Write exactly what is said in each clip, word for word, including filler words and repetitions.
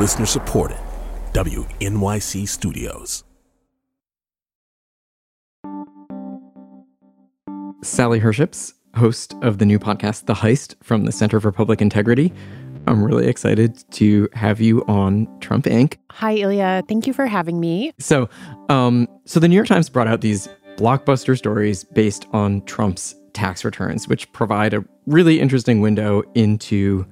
Listener supported. W N Y C Studios. Sally Herships, host of the new podcast, The Heist, from the Center for Public Integrity. I'm really excited to have you on Trump, Incorporated. Hi, Ilya. Thank you for having me. So, um, so the New York Times brought out these blockbuster stories based on Trump's tax returns, which provide a really interesting window into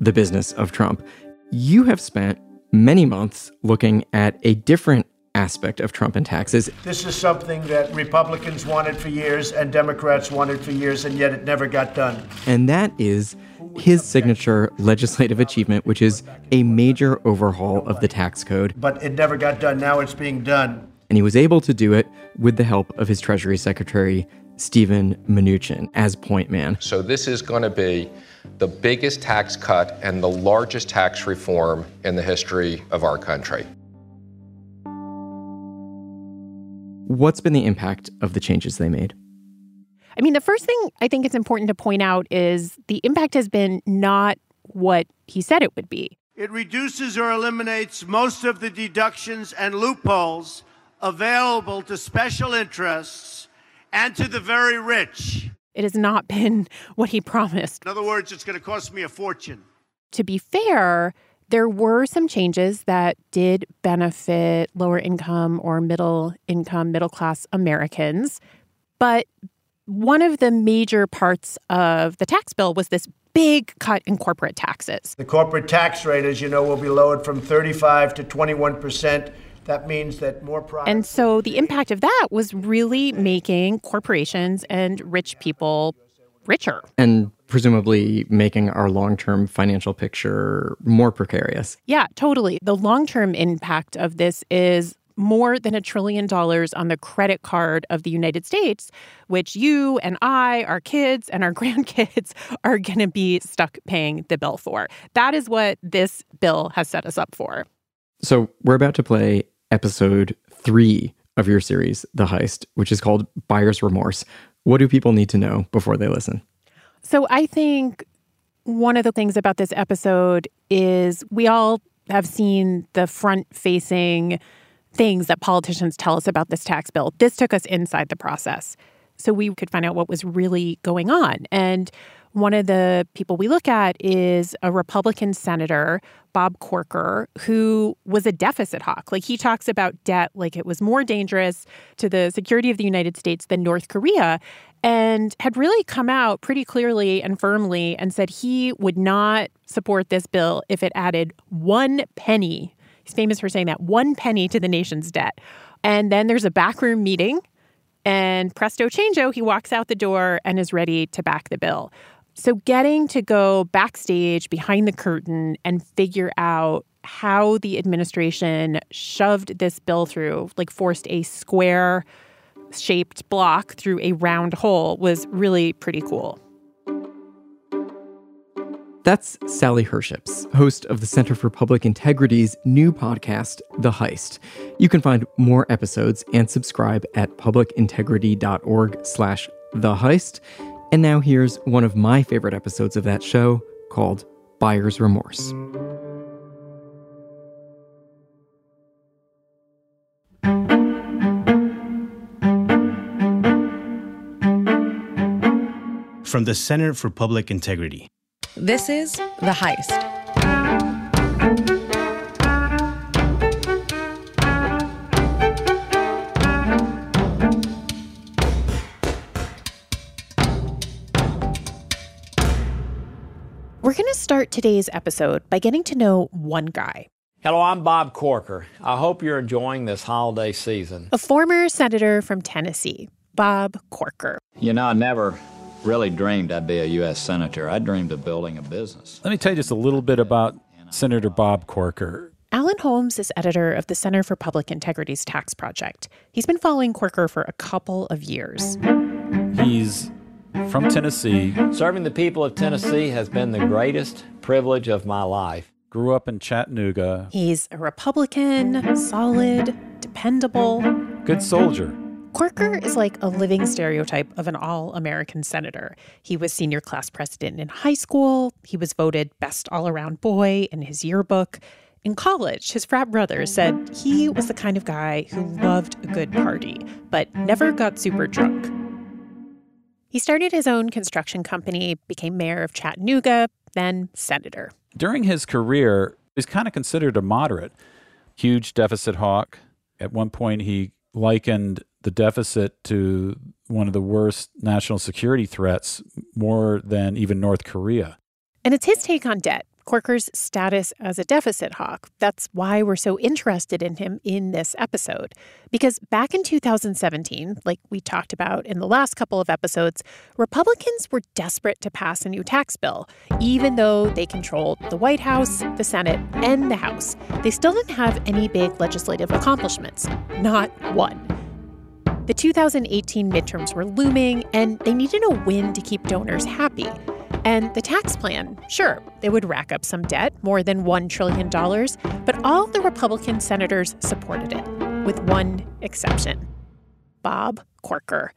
the business of Trump. You have spent many months looking at a different aspect of Trump and taxes. This is something that Republicans wanted for years and Democrats wanted for years, and yet it never got done. And that is his signature legislative achievement, which is a major overhaul of the tax code. But it never got done. Now it's being done. And he was able to do it with the help of his Treasury Secretary, Steven Mnuchin, as point man. So this is going to be the biggest tax cut and the largest tax reform in the history of our country. What's been the impact of the changes they made? I mean, the first thing I think it's important to point out is the impact has been not what he said it would be. It reduces or eliminates most of the deductions and loopholes available to special interests and to the very rich. It has not been what he promised. In other words, it's going to cost me a fortune. To be fair, there were some changes that did benefit lower income or middle income, middle class Americans. But one of the major parts of the tax bill was this big cut in corporate taxes. The corporate tax rate, as you know, will be lowered from thirty-five to twenty-one percent. That means that more products... And so the impact of that was really making corporations and rich people richer. And presumably making our long-term financial picture more precarious. Yeah, totally. The long-term impact of this is more than a trillion dollars on the credit card of the United States, which you and I, our kids and our grandkids are going to be stuck paying the bill for. That is what this bill has set us up for. So we're about to play episode three of your series, The Heist, which is called Buyer's Remorse. What do people need to know before they listen? So I think one of the things about this episode is we all have seen the front-facing things that politicians tell us about this tax bill. This took us inside the process, so we could find out what was really going on. And one of the people we look at is a Republican senator, Bob Corker, who was a deficit hawk. Like, he talks about debt like it was more dangerous to the security of the United States than North Korea, and had really come out pretty clearly and firmly and said he would not support this bill if it added one penny. He's famous for saying that, one penny to the nation's debt. And then there's a backroom meeting, and presto changeo, he walks out the door and is ready to back the bill. So getting to go backstage, behind the curtain, and figure out how the administration shoved this bill through, like forced a square-shaped block through a round hole, was really pretty cool. That's Sally Herships, host of the Center for Public Integrity's new podcast, The Heist. You can find more episodes and subscribe at publicintegrity.org slash The Heist. And now here's one of my favorite episodes of that show, called Buyer's Remorse. From the Center for Public Integrity. This is The Heist. We're going to start today's episode by getting to know one guy. Hello, I'm Bob Corker. I hope you're enjoying this holiday season. A former senator from Tennessee, Bob Corker. You know, I never really dreamed I'd be a U S senator. I dreamed of building a business. Let me tell you just a little bit about Senator Bob Corker. Alan Holmes is editor of the Center for Public Integrity's Tax Project. He's been following Corker for a couple of years. He's from Tennessee. Serving the people of Tennessee has been the greatest privilege of my life. Grew up in Chattanooga. He's a Republican, solid, dependable. Good soldier. Corker is like a living stereotype of an all-American senator. He was senior class president in high school. He was voted best all-around boy in his yearbook. In college, his frat brother said he was the kind of guy who loved a good party, but never got super drunk. He started his own construction company, became mayor of Chattanooga, then senator. During his career, he's kind of considered a moderate, huge deficit hawk. At one point, he likened the deficit to one of the worst national security threats, more than even North Korea. And it's his take on debt, Corker's status as a deficit hawk. That's why we're so interested in him in this episode. Because back in two thousand seventeen, like we talked about in the last couple of episodes, Republicans were desperate to pass a new tax bill. Even though they controlled the White House, the Senate, and the House, they still didn't have any big legislative accomplishments. Not one. The two thousand eighteen midterms were looming, and they needed a win to keep donors happy. And the tax plan, sure, it would rack up some debt, more than one trillion dollars, but all the Republican senators supported it, with one exception, Bob Corker.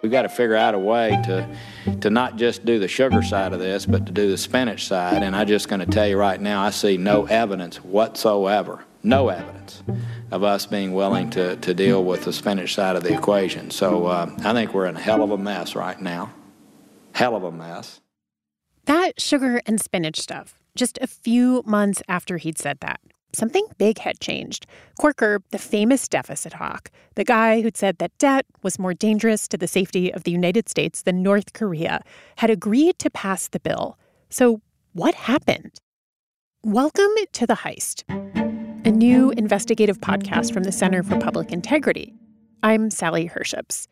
We've got to figure out a way to, to not just do the sugar side of this, but to do the spinach side. And I'm just going to tell you right now, I see no evidence whatsoever, no evidence of us being willing to, to deal with the spinach side of the equation. So uh, I think we're in a hell of a mess right now. Hell of a mess. That sugar and spinach stuff, just a few months after he'd said that, something big had changed. Corker, the famous deficit hawk, the guy who'd said that debt was more dangerous to the safety of the United States than North Korea, had agreed to pass the bill. So what happened? Welcome to The Heist, a new investigative podcast from the Center for Public Integrity. I'm Sally Herships.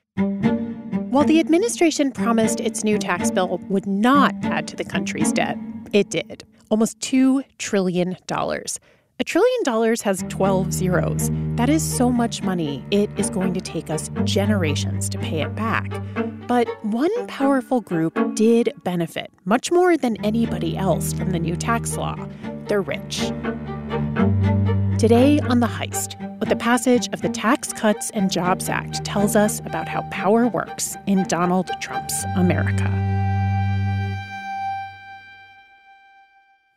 While the administration promised its new tax bill would not add to the country's debt, it did. Almost two trillion dollars. A trillion dollars has twelve zeros. That is so much money, it is going to take us generations to pay it back. But one powerful group did benefit, much more than anybody else, from the new tax law. The rich. Today on The Heist, what the passage of the Tax Cuts and Jobs Act tells us about how power works in Donald Trump's America.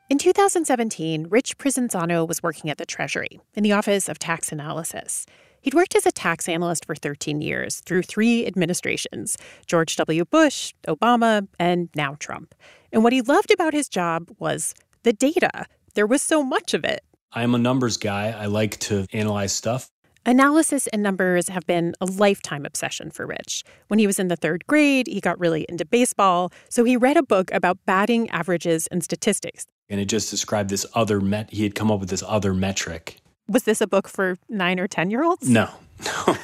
In two thousand seventeen, Rich Prisinzano was working at the Treasury in the Office of Tax Analysis. He'd worked as a tax analyst for thirteen years through three administrations, George W. Bush, Obama, and now Trump. And what he loved about his job was the data. There was so much of it. I'm a numbers guy. I like to analyze stuff. Analysis and numbers have been a lifetime obsession for Rich. When he was in the third grade, he got really into baseball, so he read a book about batting averages and statistics. And it just described this other met. He had come up with this other metric. Was this a book for nine or ten-year-olds? No, no.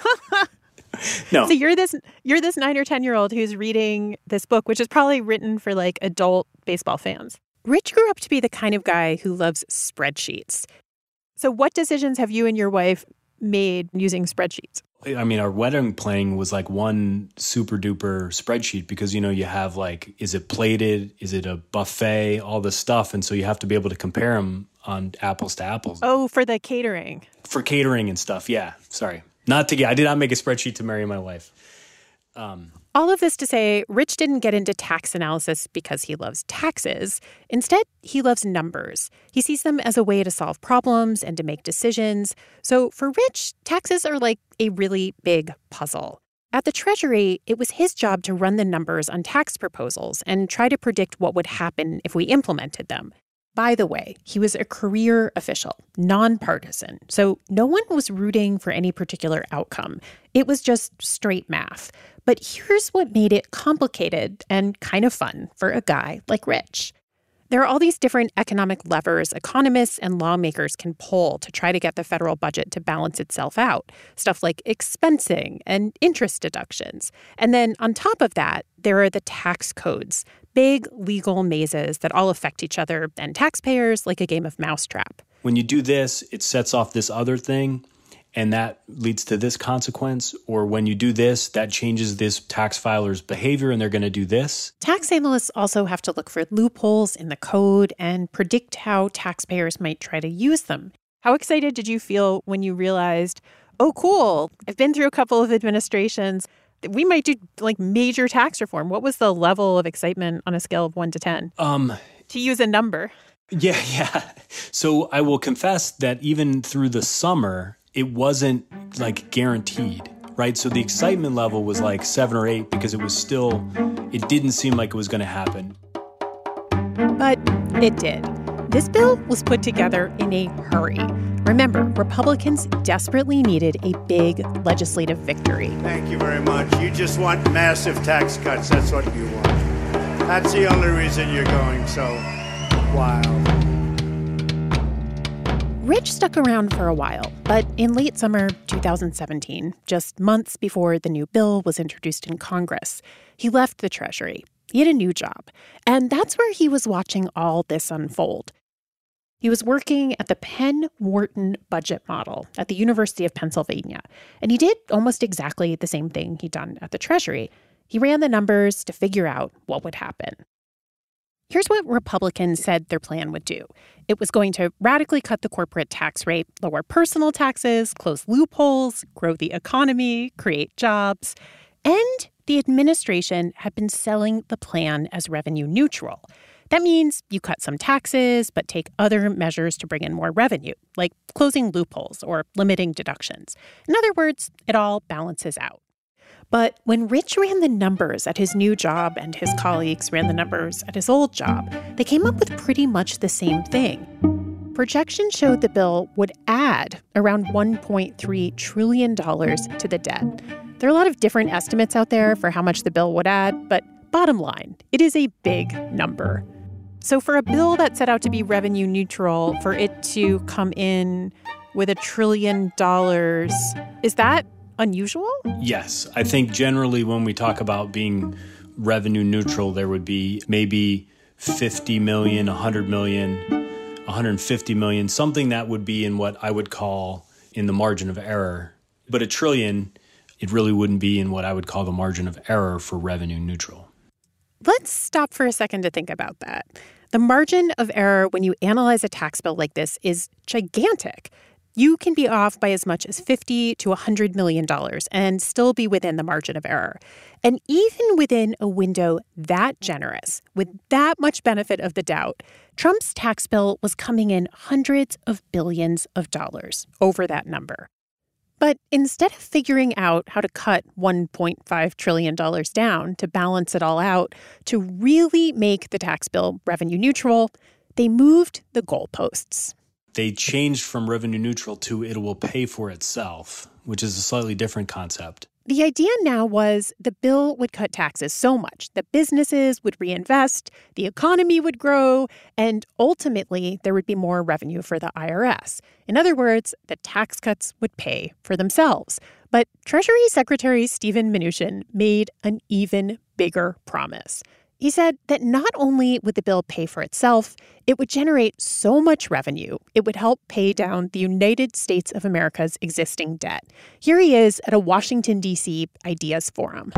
No. So you're this you're this nine or ten-year-old who's reading this book, which is probably written for like adult baseball fans. Rich grew up to be the kind of guy who loves spreadsheets. So what decisions have you and your wife made using spreadsheets? I mean, our wedding planning was like one super duper spreadsheet because, you know, you have like, is it plated? Is it a buffet? All this stuff. And so you have to be able to compare them on apples to apples. Oh, for the catering. For catering and stuff. Yeah. Sorry. Not to get, I did not make a spreadsheet to marry my wife. Um All of this to say, Rich didn't get into tax analysis because he loves taxes. Instead, he loves numbers. He sees them as a way to solve problems and to make decisions. So for Rich, taxes are like a really big puzzle. At the Treasury, it was his job to run the numbers on tax proposals and try to predict what would happen if we implemented them. By the way, he was a career official, nonpartisan, so no one was rooting for any particular outcome. It was just straight math. But here's what made it complicated and kind of fun for a guy like Rich. There are all these different economic levers economists and lawmakers can pull to try to get the federal budget to balance itself out. Stuff like expensing and interest deductions. And then on top of that, there are the tax codes, big legal mazes that all affect each other and taxpayers like a game of mousetrap. When you do this, it sets off this other thing. And that leads to this consequence, or when you do this, that changes this tax filer's behavior and they're going to do this. Tax analysts also have to look for loopholes in the code and predict how taxpayers might try to use them. How excited did you feel when you realized, oh, cool, I've been through a couple of administrations, we might do like major tax reform? What was the level of excitement on a scale of one to ten? Um, to use a number. Yeah, yeah. So I will confess that even through the summer, it wasn't like guaranteed, right? So the excitement level was like seven or eight because it was still, it didn't seem like it was going to happen. But it did. This bill was put together in a hurry. Remember, Republicans desperately needed a big legislative victory. Thank you very much. You just want massive tax cuts. That's what you want. That's the only reason you're going so wild. Rich stuck around for a while, but in late summer two thousand seventeen, just months before the new bill was introduced in Congress, he left the Treasury. He had a new job, and that's where he was watching all this unfold. He was working at the Penn Wharton Budget Model at the University of Pennsylvania, and he did almost exactly the same thing he'd done at the Treasury. He ran the numbers to figure out what would happen. Here's what Republicans said their plan would do. It was going to radically cut the corporate tax rate, lower personal taxes, close loopholes, grow the economy, create jobs, and the administration had been selling the plan as revenue neutral. That means you cut some taxes, but take other measures to bring in more revenue, like closing loopholes or limiting deductions. In other words, it all balances out. But when Rich ran the numbers at his new job and his colleagues ran the numbers at his old job, they came up with pretty much the same thing. Projections showed the bill would add around one point three trillion dollars to the debt. There are a lot of different estimates out there for how much the bill would add, but bottom line, it is a big number. So for a bill that set out to be revenue neutral, for it to come in with a trillion dollars, is that unusual? Yes. I think generally when we talk about being revenue neutral, there would be maybe fifty million, one hundred million, one hundred fifty million, something that would be in what I would call in the margin of error. But a trillion, it really wouldn't be in what I would call the margin of error for revenue neutral. Let's stop for a second to think about that. The margin of error when you analyze a tax bill like this is gigantic. You can be off by as much as fifty to one hundred million dollars and still be within the margin of error. And even within a window that generous, with that much benefit of the doubt, Trump's tax bill was coming in hundreds of billions of dollars over that number. But instead of figuring out how to cut one point five trillion dollars down to balance it all out, to really make the tax bill revenue neutral, they moved the goalposts. They changed from revenue neutral to it will pay for itself, which is a slightly different concept. The idea now was the bill would cut taxes so much that businesses would reinvest, the economy would grow, and ultimately there would be more revenue for the I R S. In other words, the tax cuts would pay for themselves. But Treasury Secretary Steven Mnuchin made an even bigger promise. He said that not only would the bill pay for itself, it would generate so much revenue, it would help pay down the United States of America's existing debt. Here he is at a Washington, D C Ideas Forum.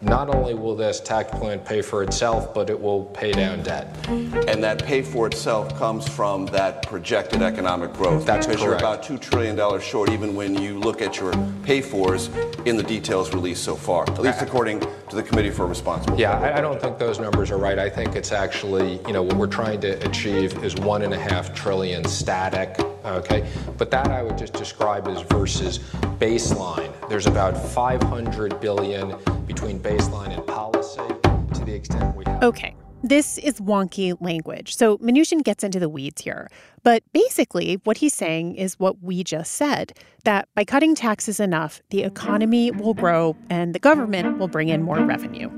Not only will this tax plan pay for itself, but it will pay down debt. And that pay for itself comes from that projected economic growth. That's correct. Because you're about two trillion dollars short, even when you look at your pay-fors in the details released so far, at least according to the Committee for Responsible. Yeah, I, I don't think those numbers are right. I think it's actually, you know, what we're trying to achieve is one and a half trillion static. Okay, but that I would just describe as versus baseline. There's about five hundred billion between baseline and policy to the extent we have. Okay, this is wonky language. So Mnuchin gets into the weeds here. But basically what he's saying is what we just said, that by cutting taxes enough, the economy will grow and the government will bring in more revenue.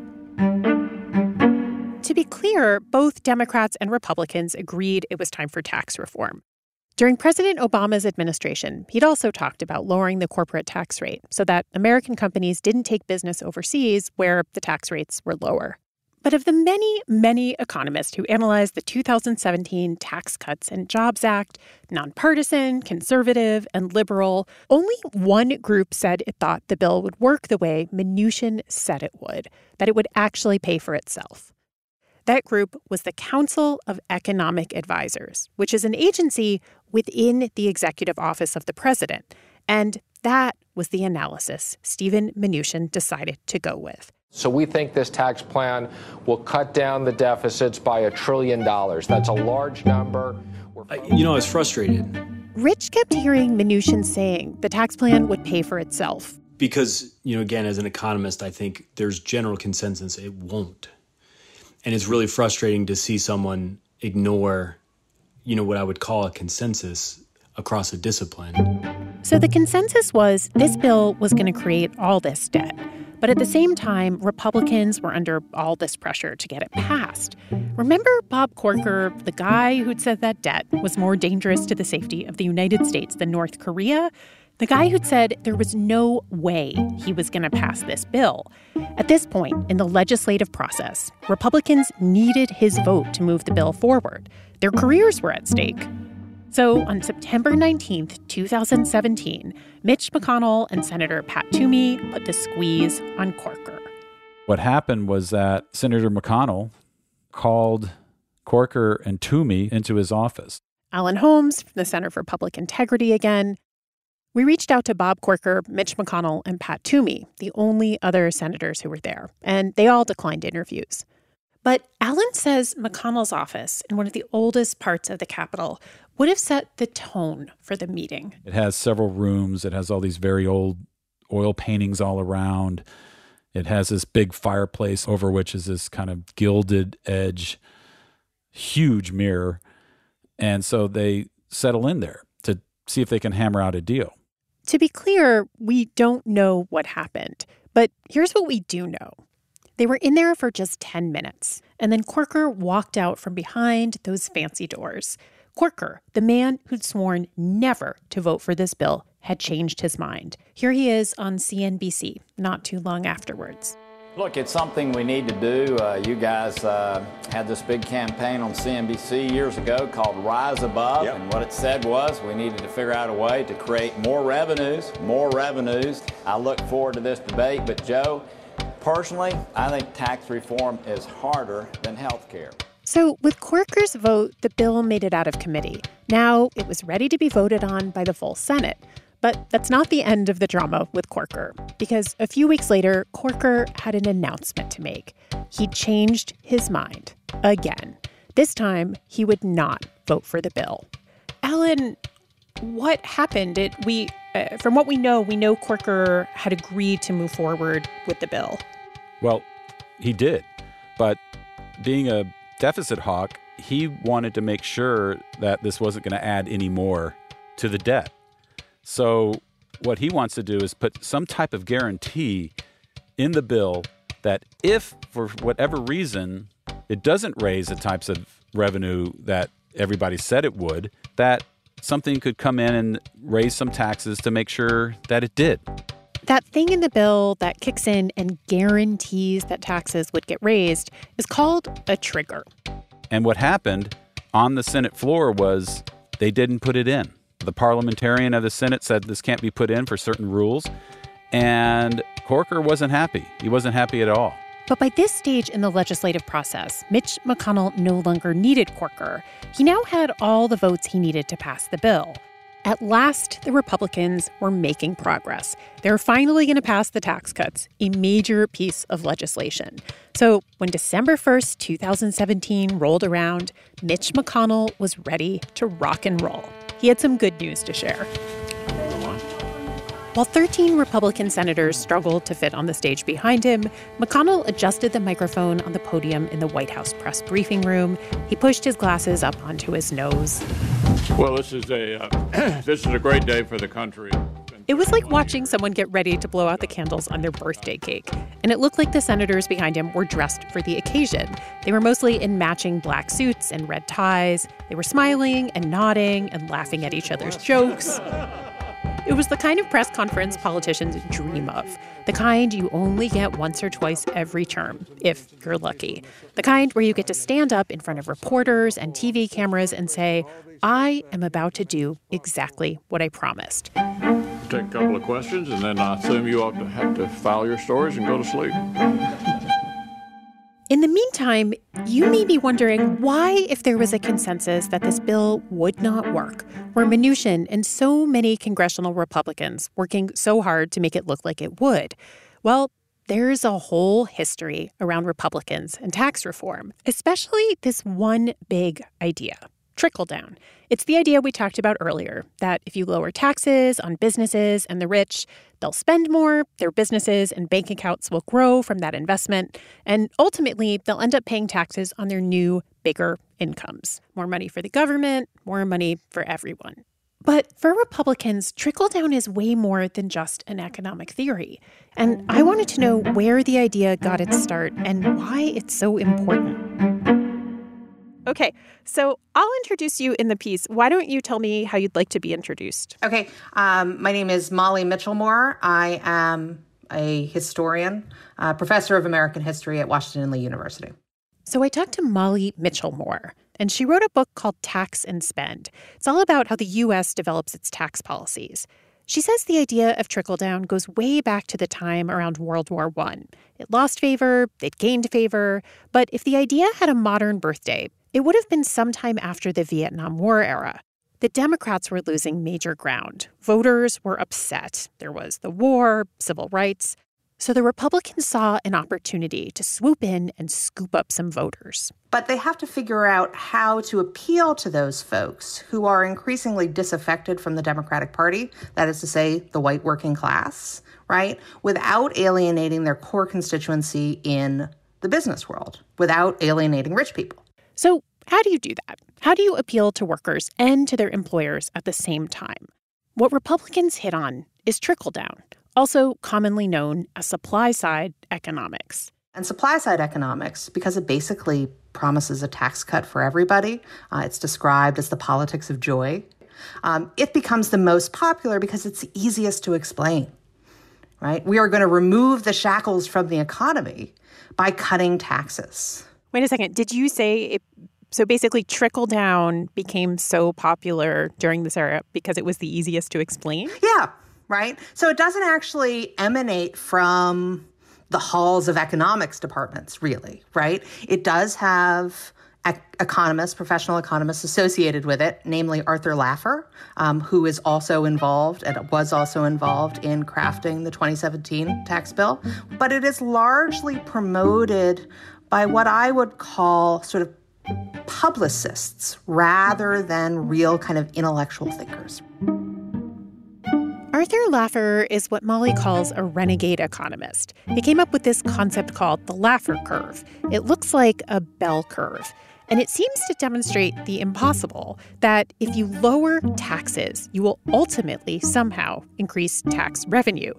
To be clear, both Democrats and Republicans agreed it was time for tax reform. During President Obama's administration, he'd also talked about lowering the corporate tax rate so that American companies didn't take business overseas where the tax rates were lower. But of the many, many economists who analyzed the two thousand seventeen Tax Cuts and Jobs Act, nonpartisan, conservative, and liberal, only one group said it thought the bill would work the way Mnuchin said it would, that it would actually pay for itself. That group was the Council of Economic Advisors, which is an agency within the executive office of the president. And that was the analysis Steven Mnuchin decided to go with. So we think this tax plan will cut down the deficits by a trillion dollars. That's a large number. Uh, you know, I was frustrated. Rich kept hearing Mnuchin saying the tax plan would pay for itself. Because, you know, again, as an economist, I think there's general consensus it won't. And it's really frustrating to see someone ignore, you know, what I would call a consensus across a discipline. So the consensus was this bill was going to create all this debt. But at the same time, Republicans were under all this pressure to get it passed. Remember Bob Corker, the guy who'd said that debt was more dangerous to the safety of the United States than North Korea? The guy who'd said there was no way he was going to pass this bill. At this point in the legislative process, Republicans needed his vote to move the bill forward. Their careers were at stake. So on September nineteenth, two thousand seventeen, Mitch McConnell and Senator Pat Toomey put the squeeze on Corker. What happened was that Senator McConnell called Corker and Toomey into his office. Alan Holmes from the Center for Public Integrity again. We reached out to Bob Corker, Mitch McConnell, and Pat Toomey, the only other senators who were there, and they all declined interviews. But Alan says McConnell's office, in one of the oldest parts of the Capitol, would have set the tone for the meeting. It has several rooms. It has all these very old oil paintings all around. It has this big fireplace over which is this kind of gilded edge, huge mirror. And so they settle in there to see if they can hammer out a deal. To be clear, we don't know what happened. But here's what we do know. They were in there for just ten minutes, and then Corker walked out from behind those fancy doors. Corker, the man who'd sworn never to vote for this bill, had changed his mind. Here he is on C N B C not too long afterwards. Look, it's something we need to do. Uh, you guys uh, had this big campaign on C N B C years ago called Rise Above, yep. And what it said was we needed to figure out a way to create more revenues, more revenues. I look forward to this debate, but Joe, personally, I think tax reform is harder than health care. So with Corker's vote, the bill made it out of committee. Now it was ready to be voted on by the full Senate. But that's not the end of the drama with Corker, because a few weeks later, Corker had an announcement to make. He changed his mind again. This time, he would not vote for the bill. Alan, what happened? It, we, uh, from what we know, we know Corker had agreed to move forward with the bill. Well, he did. But being a deficit hawk, he wanted to make sure that this wasn't going to add any more to the debt. So what he wants to do is put some type of guarantee in the bill that if, for whatever reason, it doesn't raise the types of revenue that everybody said it would, that something could come in and raise some taxes to make sure that it did. That thing in the bill that kicks in and guarantees that taxes would get raised is called a trigger. And what happened on the Senate floor was they didn't put it in. The parliamentarian of the Senate said this can't be put in for certain rules, and Corker wasn't happy. He wasn't happy at all. But by this stage in the legislative process, Mitch McConnell no longer needed Corker. He now had all the votes he needed to pass the bill. At last, the Republicans were making progress. They were finally going to pass the tax cuts, a major piece of legislation. So when December first, two thousand seventeen rolled around, Mitch McConnell was ready to rock and roll. He had some good news to share. While thirteen Republican senators struggled to fit on the stage behind him, McConnell adjusted the microphone on the podium in the White House press briefing room. He pushed his glasses up onto his nose. Well, this is a uh, this is a great day for the country. It was like watching someone get ready to blow out the candles on their birthday cake. And it looked like the senators behind him were dressed for the occasion. They were mostly in matching black suits and red ties. They were smiling and nodding and laughing at each other's jokes. It was the kind of press conference politicians dream of, the kind you only get once or twice every term, if you're lucky, the kind where you get to stand up in front of reporters and T V cameras and say, I am about to do exactly what I promised. Take a couple of questions, and then I assume you ought to have to file your stories and go to sleep. In the meantime, you may be wondering why, if there was a consensus that this bill would not work, were Mnuchin and so many congressional Republicans working so hard to make it look like it would? Well, There's a whole history around Republicans and tax reform, especially this one big idea, trickle down. It's the idea we talked about earlier, that if you lower taxes on businesses and the rich, they'll spend more, their businesses and bank accounts will grow from that investment, and ultimately they'll end up paying taxes on their new, bigger incomes. More money for the government, more money for everyone. But for Republicans, trickle-down is way more than just an economic theory. And I wanted to know where the idea got its start and why it's so important. Okay, so I'll introduce you in the piece. Why don't you tell me how you'd like to be introduced? Okay, um, my name is Molly Michelmore. I am a historian, a professor of American history at Washington and Lee University. So I talked to Molly Michelmore. And she wrote a book called Tax and Spend. It's all about how the U S develops its tax policies. She says the idea of trickle-down goes way back to the time around World War One. It lost favor, it gained favor, but if the idea had a modern birthday, it would have been sometime after the Vietnam War era. The Democrats were losing major ground. Voters were upset. There was the war, civil rights. So the Republicans saw an opportunity to swoop in and scoop up some voters. But they have to figure out how to appeal to those folks who are increasingly disaffected from the Democratic Party, that is to say, the white working class, right, without alienating their core constituency in the business world, without alienating rich people. So how do you do that? How do you appeal to workers and to their employers at the same time? What Republicans hit on is trickle-down, also commonly known as supply-side economics. And supply-side economics, because it basically promises a tax cut for everybody, uh, it's described as the politics of joy, um, it becomes the most popular because it's the easiest to explain, right? We are going to remove the shackles from the economy by cutting taxes. Wait a second. Did you say it, so basically trickle-down became so popular during this era because it was the easiest to explain? Yeah. Right? So it doesn't actually emanate from the halls of economics departments, really, right? It does have ec- economists, professional economists associated with it, namely Arthur Laffer, um, who is also involved and was also involved in crafting the twenty seventeen tax bill. But it is largely promoted by what I would call sort of publicists rather than real kind of intellectual thinkers. Arthur Laffer is what Molly calls a renegade economist. He came up with this concept called the Laffer curve. It looks like a bell curve, and it seems to demonstrate the impossible, that if you lower taxes, you will ultimately somehow increase tax revenue.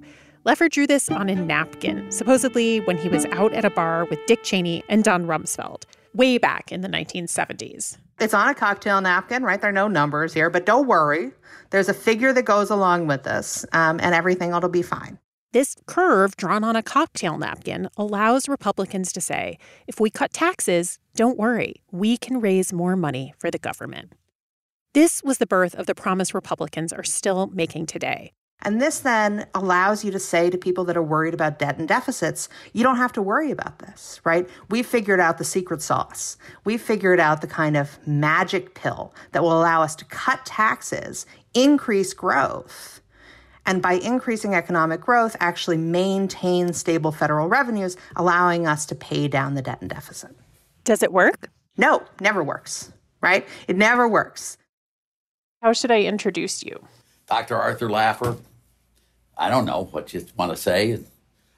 Laffer drew this on a napkin, supposedly when he was out at a bar with Dick Cheney and Don Rumsfeld, way back in the nineteen seventies. It's on a cocktail napkin, right? There are no numbers here, but don't worry. There's a figure that goes along with this, um, and everything will be fine. This curve drawn on a cocktail napkin allows Republicans to say, if we cut taxes, don't worry, we can raise more money for the government. This was the birth of the promise Republicans are still making today. And this then allows you to say to people that are worried about debt and deficits, you don't have to worry about this, right? We figured out the secret sauce. We figured out the kind of magic pill that will allow us to cut taxes, increase growth, and by increasing economic growth, actually maintain stable federal revenues, allowing us to pay down the debt and deficit. Does it work? No, never works, right? It never works. How should I introduce you? Doctor Arthur Laffer, I don't know what you want to say,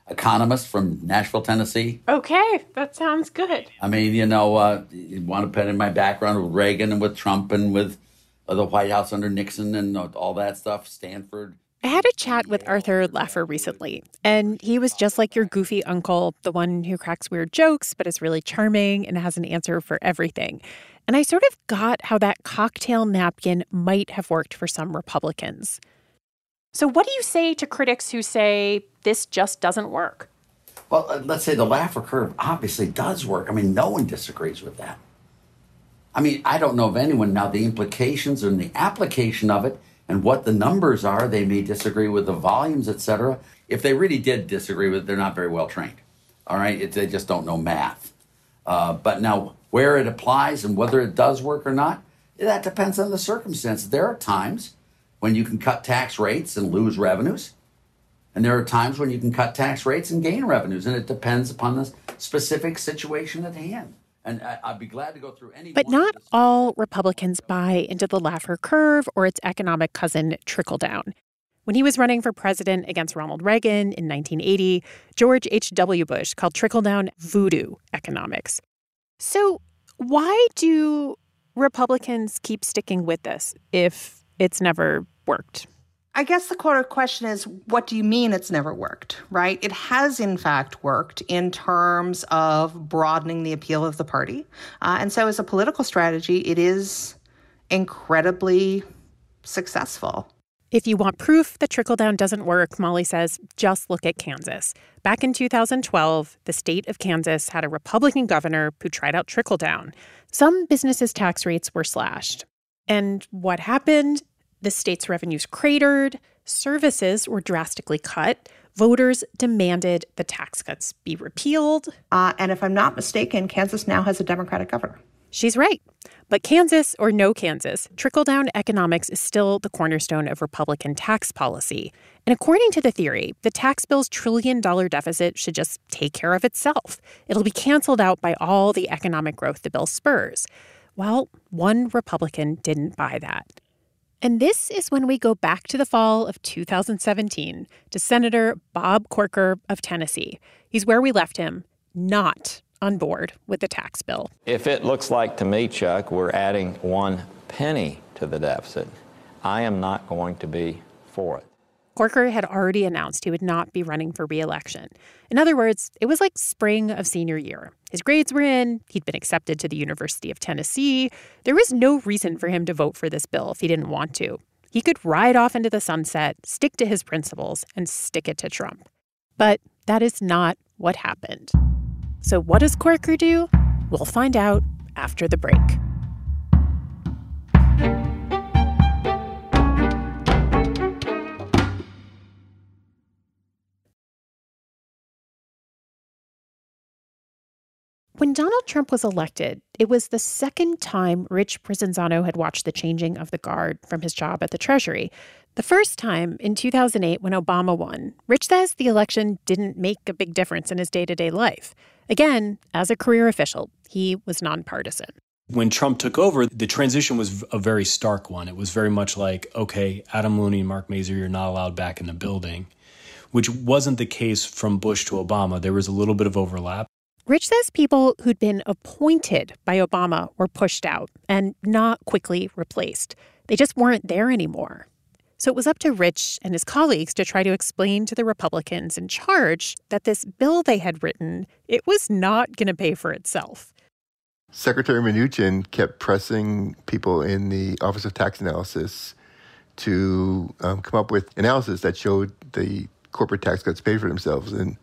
economist from Nashville, Tennessee. Okay, that sounds good. I mean, you know, uh, you want to put in my background with Reagan and with Trump and with uh, the White House under Nixon and all that stuff, Stanford. I had a chat with Arthur Laffer recently, and he was just like your goofy uncle, the one who cracks weird jokes but is really charming and has an answer for everything. And I sort of got how that cocktail napkin might have worked for some Republicans. So what do you say to critics who say this just doesn't work? Well, let's say the Laffer curve obviously does work. I mean, no one disagrees with that. I mean, I don't know of anyone now, the implications and the application of it and what the numbers are, they may disagree with the volumes, et cetera. If they really did disagree with it, they're not very well trained. All right, it, they just don't know math. Uh, but now, where it applies and whether it does work or not, that depends on the circumstance. There are times when you can cut tax rates and lose revenues, And there are times when you can cut tax rates and gain revenues, and it depends upon the specific situation at hand. And I'd be glad to go through any. But not all Republicans buy into the Laffer curve or its economic cousin trickle down. When he was running for president against Ronald Reagan in nineteen eighty, George H W Bush called trickle down voodoo economics. So why do Republicans keep sticking with this if it's never worked? I guess the core question is, what do you mean it's never worked, right? It has, in fact, worked in terms of broadening the appeal of the party. Uh, and so as a political strategy, it is incredibly successful. If you want proof that trickle-down doesn't work, Molly says, just look at Kansas. Back in two thousand twelve, the state of Kansas had a Republican governor who tried out trickle-down. Some businesses' tax rates were slashed. And what happened? The state's revenues cratered, services were drastically cut, voters demanded the tax cuts be repealed. Uh, and if I'm not mistaken, Kansas now has a Democratic governor. She's right. But Kansas or no Kansas, trickle-down economics is still the cornerstone of Republican tax policy. And according to the theory, the tax bill's trillion-dollar deficit should just take care of itself. It'll be canceled out by all the economic growth the bill spurs. Well, one Republican didn't buy that. And this is when we go back to the fall of two thousand seventeen to Senator Bob Corker of Tennessee. He's where we left him, not on board with the tax bill. If it looks like to me, Chuck, we're adding one penny to the deficit, I am not going to be for it. Corker had already announced he would not be running for re-election. In other words, it was like spring of senior year. His grades were in, he'd been accepted to the University of Tennessee. There was no reason for him to vote for this bill if he didn't want to. He could ride off into the sunset, stick to his principles, and stick it to Trump. But that is not what happened. So what does Corker do? We'll find out after the break. When Donald Trump was elected, it was the second time Rich Prisinzano had watched the changing of the guard from his job at the Treasury. The first time, in two thousand eight, when Obama won, Rich says the election didn't make a big difference in his day-to-day life. Again, as a career official, he was nonpartisan. When Trump took over, the transition was a very stark one. It was very much like, okay, Adam Looney and Mark Mazur, you're not allowed back in the building, which wasn't the case from Bush to Obama. There was a little bit of overlap. Rich says people who'd been appointed by Obama were pushed out and not quickly replaced. They just weren't there anymore. So it was up to Rich and his colleagues to try to explain to the Republicans in charge that this bill they had written, it was not going to pay for itself. Secretary Mnuchin kept pressing people in the Office of Tax Analysis to um, come up with analysis that showed the corporate tax cuts paid for themselves, and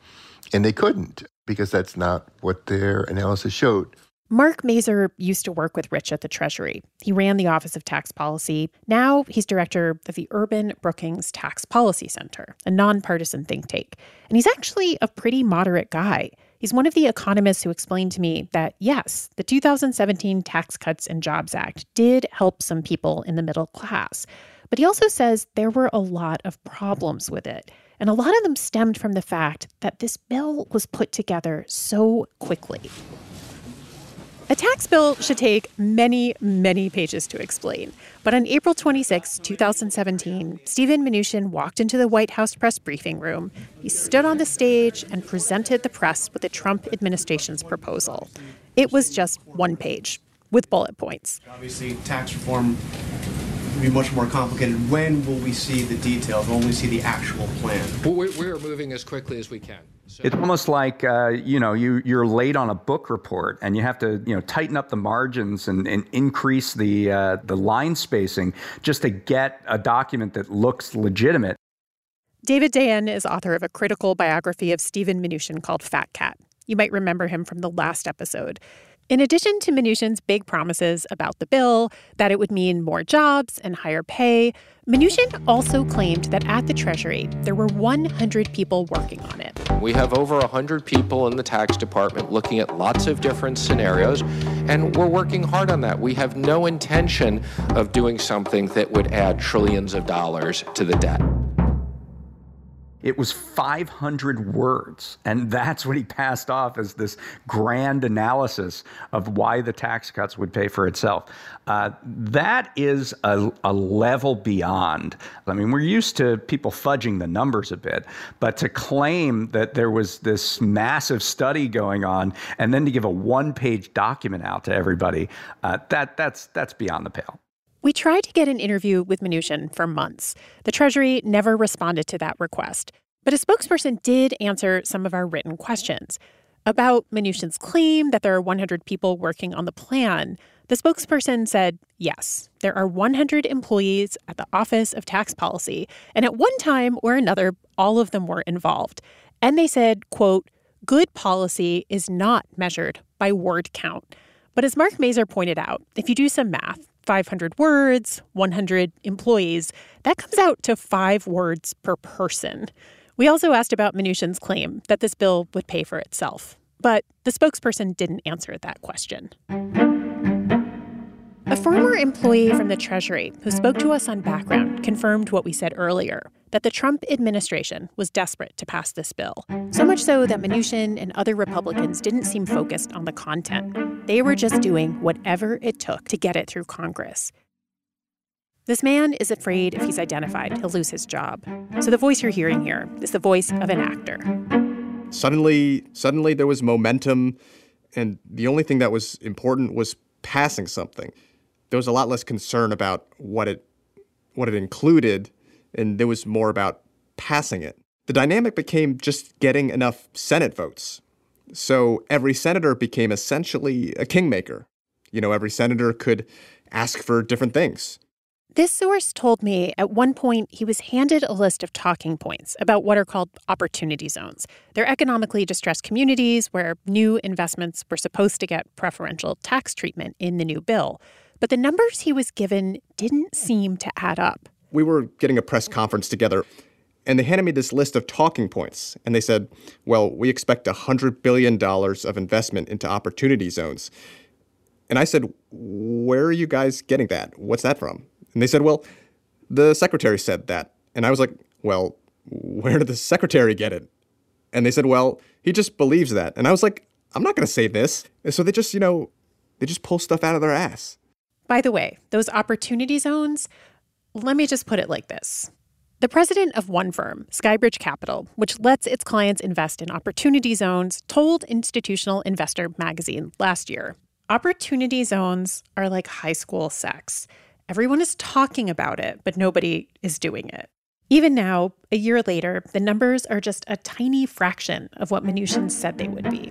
and they couldn't, because that's not what their analysis showed. Mark Mazur used to work with Rich at the Treasury. He ran the Office of Tax Policy. Now he's director of the Urban Brookings Tax Policy Center, a nonpartisan think tank. And he's actually a pretty moderate guy. He's one of the economists who explained to me that, yes, the two thousand seventeen Tax Cuts and Jobs Act did help some people in the middle class. But he also says there were a lot of problems with it. And a lot of them stemmed from the fact that this bill was put together so quickly. A tax bill should take many, many pages to explain. But on April twenty-sixth, two thousand seventeen, Steven Mnuchin walked into the White House press briefing room. He stood on the stage and presented the press with the Trump administration's proposal. It was just one page, with bullet points. Obviously, tax reform be much more complicated. When will we see the details? When will we see the actual plan? We're, we're moving as quickly as we can. So. It's almost like, uh, you know, you, you're late on a book report and you have to, you know, tighten up the margins and, and increase the, uh, the line spacing just to get a document that looks legitimate. David Dayen is author of a critical biography of Steven Mnuchin called Fat Cat. You might remember him from the last episode. In addition to Mnuchin's big promises about the bill, that it would mean more jobs and higher pay, Mnuchin also claimed that at the Treasury, there were one hundred people working on it. We have over one hundred people in the tax department looking at lots of different scenarios, and we're working hard on that. We have no intention of doing something that would add trillions of dollars to the debt. It was five hundred words, and that's what he passed off as this grand analysis of why the tax cuts would pay for itself. Uh, that is a, a level beyond. I mean, we're used to people fudging the numbers a bit, but to claim that there was this massive study going on and then to give a one-page document out to everybody, uh, that that's that's beyond the pale. We tried to get an interview with Mnuchin for months. The Treasury never responded to that request. But a spokesperson did answer some of our written questions. About Mnuchin's claim that there are one hundred people working on the plan, the spokesperson said, yes, there are one hundred employees at the Office of Tax Policy, and at one time or another, all of them were involved. And they said, quote, good policy is not measured by word count. But as Mark Mazur pointed out, if you do some math, five hundred words, one hundred employees, that comes out to five words per person. We also asked about Mnuchin's claim that this bill would pay for itself. But the spokesperson didn't answer that question. A former employee from the Treasury who spoke to us on background confirmed what we said earlier, that the Trump administration was desperate to pass this bill. So much so that Mnuchin and other Republicans didn't seem focused on the content. They were just doing whatever it took to get it through Congress. This man is afraid if he's identified, he'll lose his job. So the voice you're hearing here is the voice of an actor. Suddenly, suddenly there was momentum, and the only thing that was important was passing something. There was a lot less concern about what it what it included, and there was more about passing it. The dynamic became just getting enough Senate votes. So every senator became essentially a kingmaker. You know, every senator could ask for different things. This source told me at one point he was handed a list of talking points about what are called opportunity zones. They're economically distressed communities where new investments were supposed to get preferential tax treatment in the new bill. But the numbers he was given didn't seem to add up. We were getting a press conference together, and they handed me this list of talking points. And they said, well, we expect one hundred billion dollars of investment into opportunity zones. And I said, where are you guys getting that? What's that from? And they said, well, the secretary said that. And I was like, well, where did the secretary get it? And they said, well, he just believes that. And I was like, I'm not going to say this. And so they just, you know, they just pull stuff out of their ass. By the way, those opportunity zones, let me just put it like this. The president of one firm, Skybridge Capital, which lets its clients invest in opportunity zones, told Institutional Investor magazine last year, opportunity zones are like high school sex. Everyone is talking about it, but nobody is doing it. Even now, a year later, the numbers are just a tiny fraction of what Mnuchin said they would be.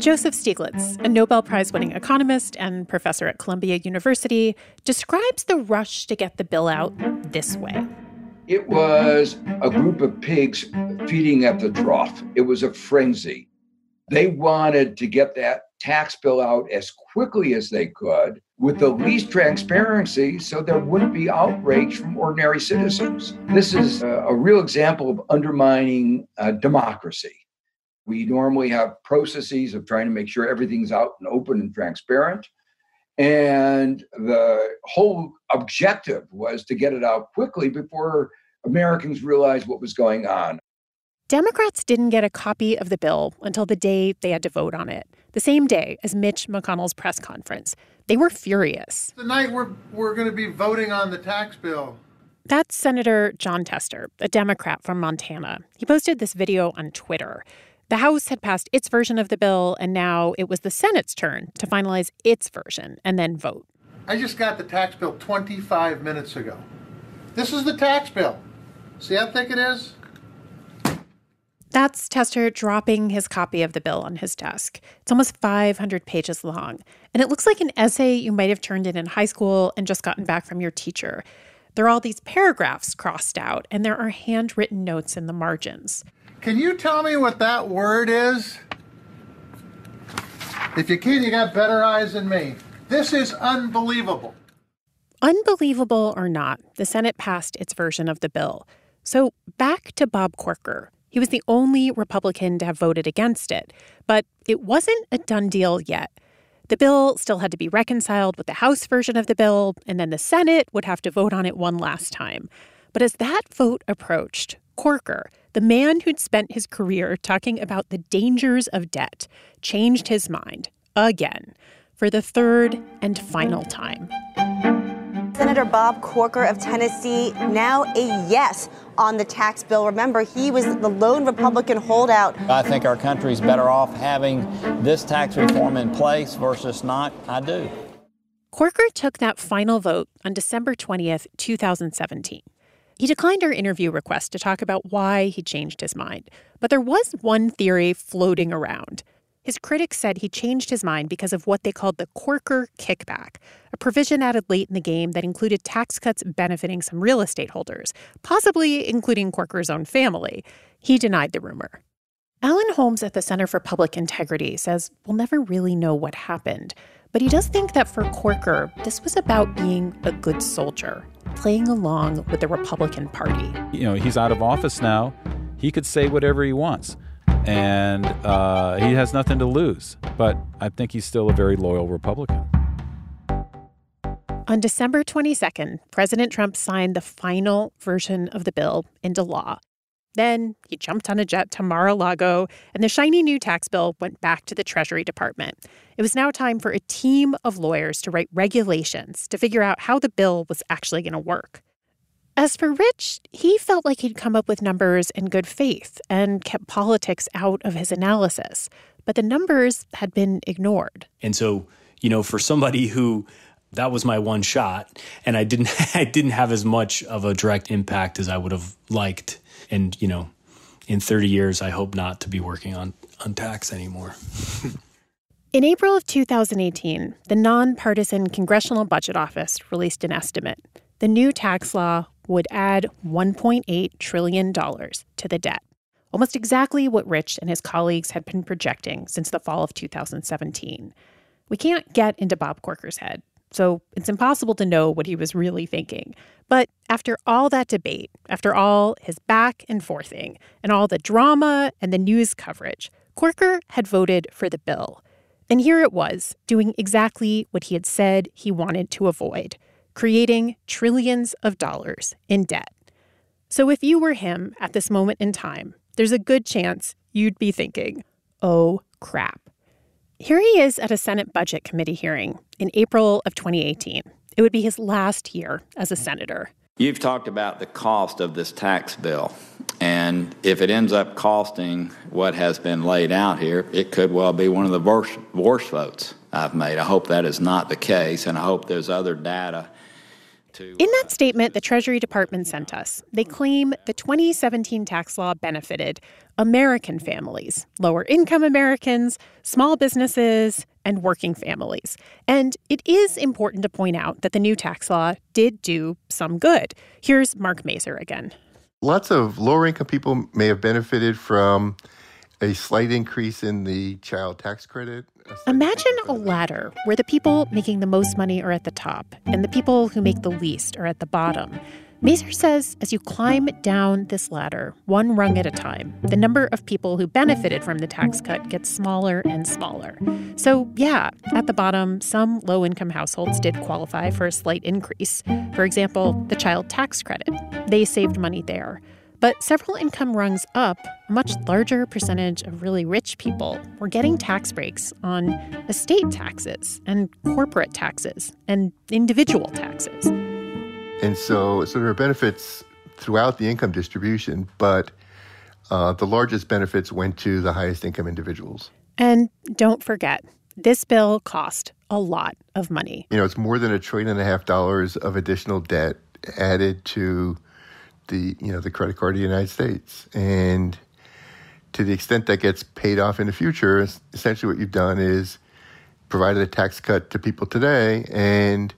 Joseph Stieglitz, a Nobel Prize-winning economist and professor at Columbia University, describes the rush to get the bill out this way. It was a group of pigs feeding at the trough. It was a frenzy. They wanted to get that tax bill out as quickly as they could with the least transparency so there wouldn't be outrage from ordinary citizens. This is a, a real example of undermining uh, democracy. We normally have processes of trying to make sure everything's out and open and transparent. And the whole objective was to get it out quickly before Americans realized what was going on. Democrats didn't get a copy of the bill until the day they had to vote on it, the same day as Mitch McConnell's press conference. They were furious. Tonight we're, we're going to be voting on the tax bill. That's Senator John Tester, a Democrat from Montana. He posted this video on Twitter. The House had passed its version of the bill, and now it was the Senate's turn to finalize its version and then vote. I just got the tax bill twenty-five minutes ago. This is the tax bill. See how thick it is? That's Tester dropping his copy of the bill on his desk. It's almost five hundred pages long, and it looks like an essay you might have turned in in high school and just gotten back from your teacher. There are all these paragraphs crossed out, and there are handwritten notes in the margins. Can you tell me what that word is? If you can, you got better eyes than me. This is unbelievable. Unbelievable or not, the Senate passed its version of the bill. So back to Bob Corker. He was the only Republican to have voted against it. But it wasn't a done deal yet. The bill still had to be reconciled with the House version of the bill, and then the Senate would have to vote on it one last time. But as that vote approached, Corker, the man who'd spent his career talking about the dangers of debt, changed his mind again for the third and final time. Senator Bob Corker of Tennessee, now a yes on the tax bill. Remember, he was the lone Republican holdout. I think our country's better off having this tax reform in place versus not. I do. Corker took that final vote on December twentieth, two thousand seventeen. He declined our interview request to talk about why he changed his mind. But there was one theory floating around. His critics said he changed his mind because of what they called the Corker kickback, a provision added late in the game that included tax cuts benefiting some real estate holders, possibly including Corker's own family. He denied the rumor. Alan Holmes at the Center for Public Integrity says we'll never really know what happened, but he does think that for Corker, this was about being a good soldier, playing along with the Republican Party. You know, he's out of office now. He could say whatever he wants. And uh, he has nothing to lose. But I think he's still a very loyal Republican. On December twenty-second, President Trump signed the final version of the bill into law. Then he jumped on a jet to Mar-a-Lago, and the shiny new tax bill went back to the Treasury Department. It was now time for a team of lawyers to write regulations to figure out how the bill was actually going to work. As for Rich, he felt like he'd come up with numbers in good faith and kept politics out of his analysis. But the numbers had been ignored. And so, you know, for somebody who, that was my one shot, and I didn't I didn't have as much of a direct impact as I would have liked. And, you know, in thirty years, I hope not to be working on, on tax anymore. In April of two thousand eighteen, the nonpartisan Congressional Budget Office released an estimate. The new tax law would add one point eight trillion dollars to the debt, almost exactly what Rich and his colleagues had been projecting since the fall of two thousand seventeen. We can't get into Bob Corker's head, so it's impossible to know what he was really thinking. But after all that debate, after all his back and forthing, and all the drama and the news coverage, Corker had voted for the bill. And here it was, doing exactly what he had said he wanted to avoid— creating trillions of dollars in debt. So if you were him at this moment in time, there's a good chance you'd be thinking, oh, crap. Here he is at a Senate Budget Committee hearing in April of twenty eighteen. It would be his last year as a senator. You've talked about the cost of this tax bill, and if it ends up costing what has been laid out here, it could well be one of the worst, worst votes I've made. I hope that is not the case, and I hope there's other data. In that statement the Treasury Department sent us, they claim the twenty seventeen tax law benefited American families, lower-income Americans, small businesses, and working families. And it is important to point out that the new tax law did do some good. Here's Mark Mazur again. Lots of lower-income people may have benefited from a slight increase in the child tax credit. Imagine a ladder where the people making the most money are at the top and the people who make the least are at the bottom. Mazur says as you climb down this ladder, one rung at a time, the number of people who benefited from the tax cut gets smaller and smaller. So yeah, at the bottom, some low-income households did qualify for a slight increase. For example, the child tax credit. They saved money there. But several income rungs up, a much larger percentage of really rich people were getting tax breaks on estate taxes and corporate taxes and individual taxes. And so, so there are benefits throughout the income distribution, but uh, the largest benefits went to the highest income individuals. And don't forget, this bill cost a lot of money. You know, it's more than a trillion and a half dollars of additional debt added to the, you know, the credit card of the United States. And to the extent that gets paid off in the future, essentially what you've done is provided a tax cut to people today and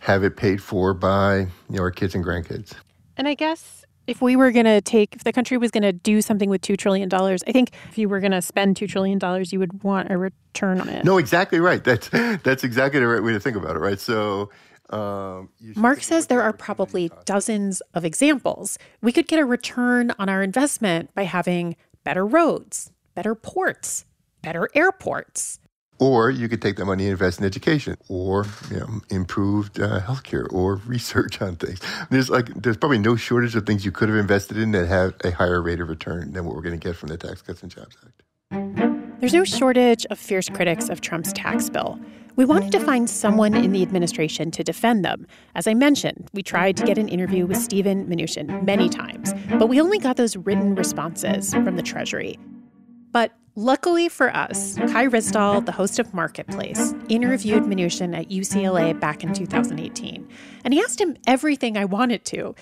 have it paid for by, you know, our kids and grandkids. And I guess if we were going to take, if the country was going to do something with two trillion dollars, I think if you were going to spend two trillion dollars, you would want a return on it. No, exactly right. That's, that's exactly the right way to think about it, right? So Um, Mark says there are probably dozens of examples. We could get a return on our investment by having better roads, better ports, better airports. Or you could take that money and invest in education, or you know, improved uh, healthcare, or research on things. There's like there's probably no shortage of things you could have invested in that have a higher rate of return than what we're going to get from the Tax Cuts and Jobs Act. There's no shortage of fierce critics of Trump's tax bill. We wanted to find someone in the administration to defend them. As I mentioned, we tried to get an interview with Steven Mnuchin many times, but we only got those written responses from the Treasury. But luckily for us, Kai Ryssdal, the host of Marketplace, interviewed Mnuchin at U C L A back in two thousand eighteen. And he asked him everything I wanted to.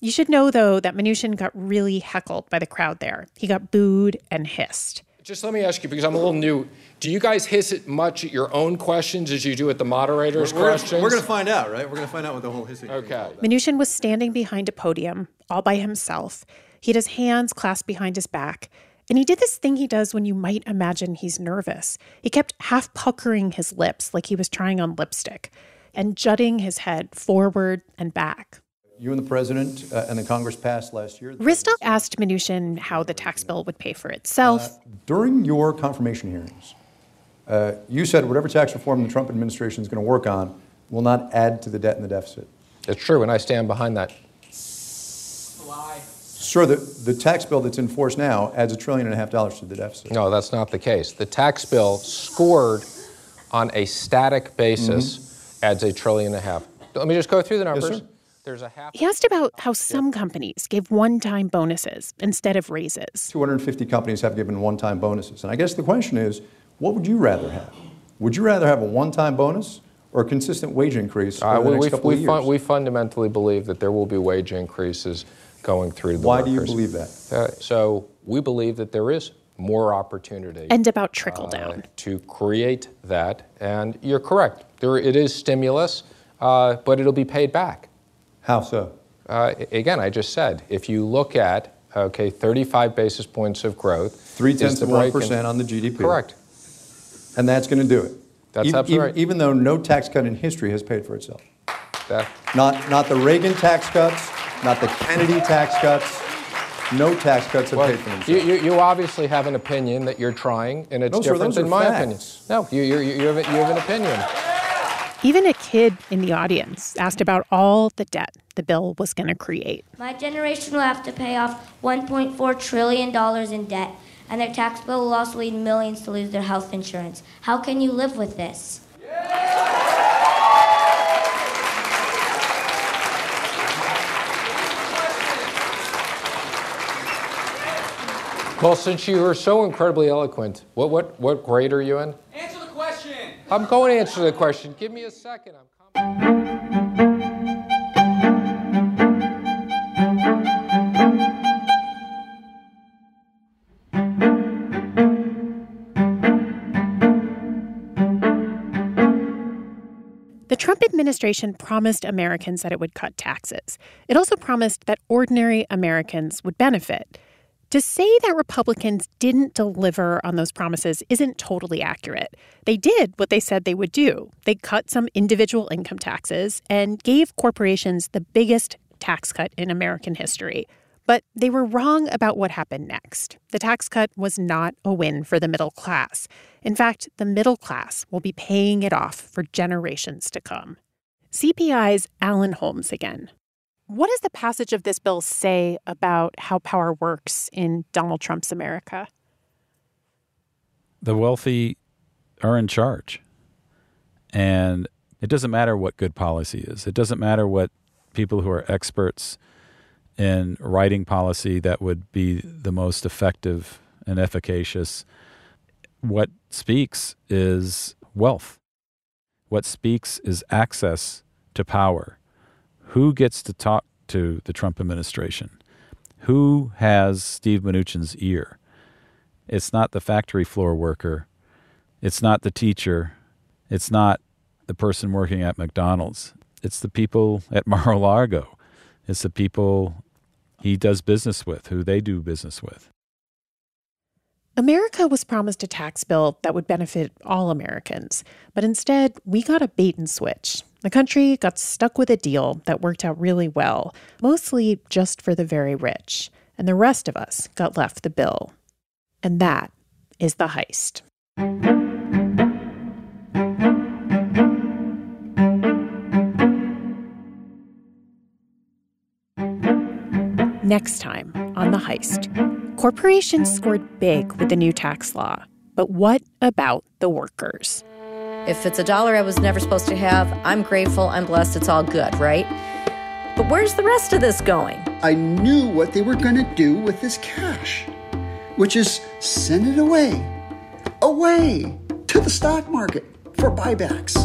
You should know, though, that Mnuchin got really heckled by the crowd there. He got booed and hissed. Just let me ask you, because I'm a little new, do you guys hiss at much at your own questions as you do at the moderator's we're, we're, questions? We're going to find out, right? We're going to find out what the whole hissing is. Okay. Mnuchin was standing behind a podium all by himself. He had his hands clasped behind his back. And he did this thing he does when you might imagine he's nervous. He kept half puckering his lips like he was trying on lipstick and jutting his head forward and back. You and the president uh, and the Congress passed last year. Ryssdal asked Mnuchin how the tax bill would pay for itself. Uh, during your confirmation hearings, uh, you said whatever tax reform the Trump administration is going to work on will not add to the debt and the deficit. It's true, and I stand behind that. Sure, the, the tax bill that's in force now adds a trillion and a half dollars to the deficit. No, that's not the case. The tax bill scored on a static basis mm-hmm. adds a trillion and a half. Let me just go through the numbers. Yes, sir. There's a half. He asked about how some yeah. companies gave one-time bonuses instead of raises. two hundred fifty companies have given one-time bonuses. And I guess the question is, what would you rather have? Would you rather have a one-time bonus or a consistent wage increase over uh, the next we, couple we, of years? Fun, we fundamentally believe that there will be wage increases going through the Why workers. Do you believe that? Uh, so we believe that there is more opportunity. And about trickle down. Uh, to create that. And you're correct. There, it is stimulus, uh, but it'll be paid back. How so? Uh, again, I just said, if you look at, okay, thirty-five basis points of growth. Three-tenths of one percent on the G D P. Correct. And that's going to do it. That's e- absolutely e- right. Even though no tax cut in history has paid for itself. That. Not, not the Reagan tax cuts. Not the Kennedy tax cuts. No tax cuts have well, paid for themselves. You, you, you obviously have an opinion that you're trying, and it's no, different sir, than my facts. Opinion. No, you, you, you, have a, you have an opinion. Even a kid in the audience asked about all the debt the bill was going to create. My generation will have to pay off one point four trillion dollars in debt, and their tax bill will also lead millions to lose their health insurance. How can you live with this? Well, since you are so incredibly eloquent, what what what grade are you in? Answer the question. I'm going to answer the question. Give me a second. I'm coming. The Trump administration promised Americans that it would cut taxes. It also promised that ordinary Americans would benefit. To say that Republicans didn't deliver on those promises isn't totally accurate. They did what they said they would do. They cut some individual income taxes and gave corporations the biggest tax cut in American history. But they were wrong about what happened next. The tax cut was not a win for the middle class. In fact, the middle class will be paying it off for generations to come. C P I's Alan Holmes again. What does the passage of this bill say about how power works in Donald Trump's America? The wealthy are in charge. And it doesn't matter what good policy is. It doesn't matter what people who are experts in writing policy that would be the most effective and efficacious. What speaks is wealth. What speaks is access to power. Who gets to talk to the Trump administration? Who has Steve Mnuchin's ear? It's not the factory floor worker. It's not the teacher. It's not the person working at McDonald's. It's the people at Mar-a-Lago. It's the people he does business with, who they do business with. America was promised a tax bill that would benefit all Americans, but instead we got a bait and switch. The country got stuck with a deal that worked out really well, mostly just for the very rich, and the rest of us got left the bill. And that is the heist. Next time on The Heist, corporations scored big with the new tax law. But what about the workers? If it's a dollar I was never supposed to have, I'm grateful, I'm blessed, it's all good, right? But where's the rest of this going? I knew what they were going to do with this cash, which is send it away, away to the stock market for buybacks.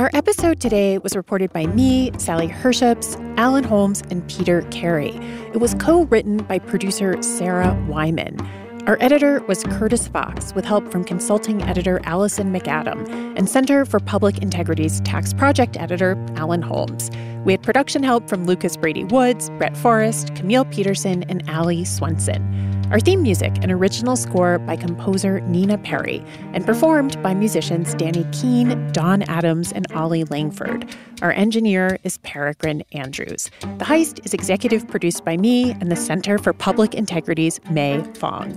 Our episode today was reported by me, Sally Herships, Alan Holmes, and Peter Carey. It was co-written by producer Sarah Wyman. Our editor was Curtis Fox, with help from consulting editor Allison McAdam and Center for Public Integrity's tax project editor, Alan Holmes. We had production help from Lucas Brady Woods, Brett Forrest, Camille Peterson, and Allie Swenson. Our theme music and original score by composer Nina Perry and performed by musicians Danny Keene, Don Adams, and Ollie Langford. Our engineer is Peregrine Andrews. The Heist is executive produced by me and the Center for Public Integrity's May Fong.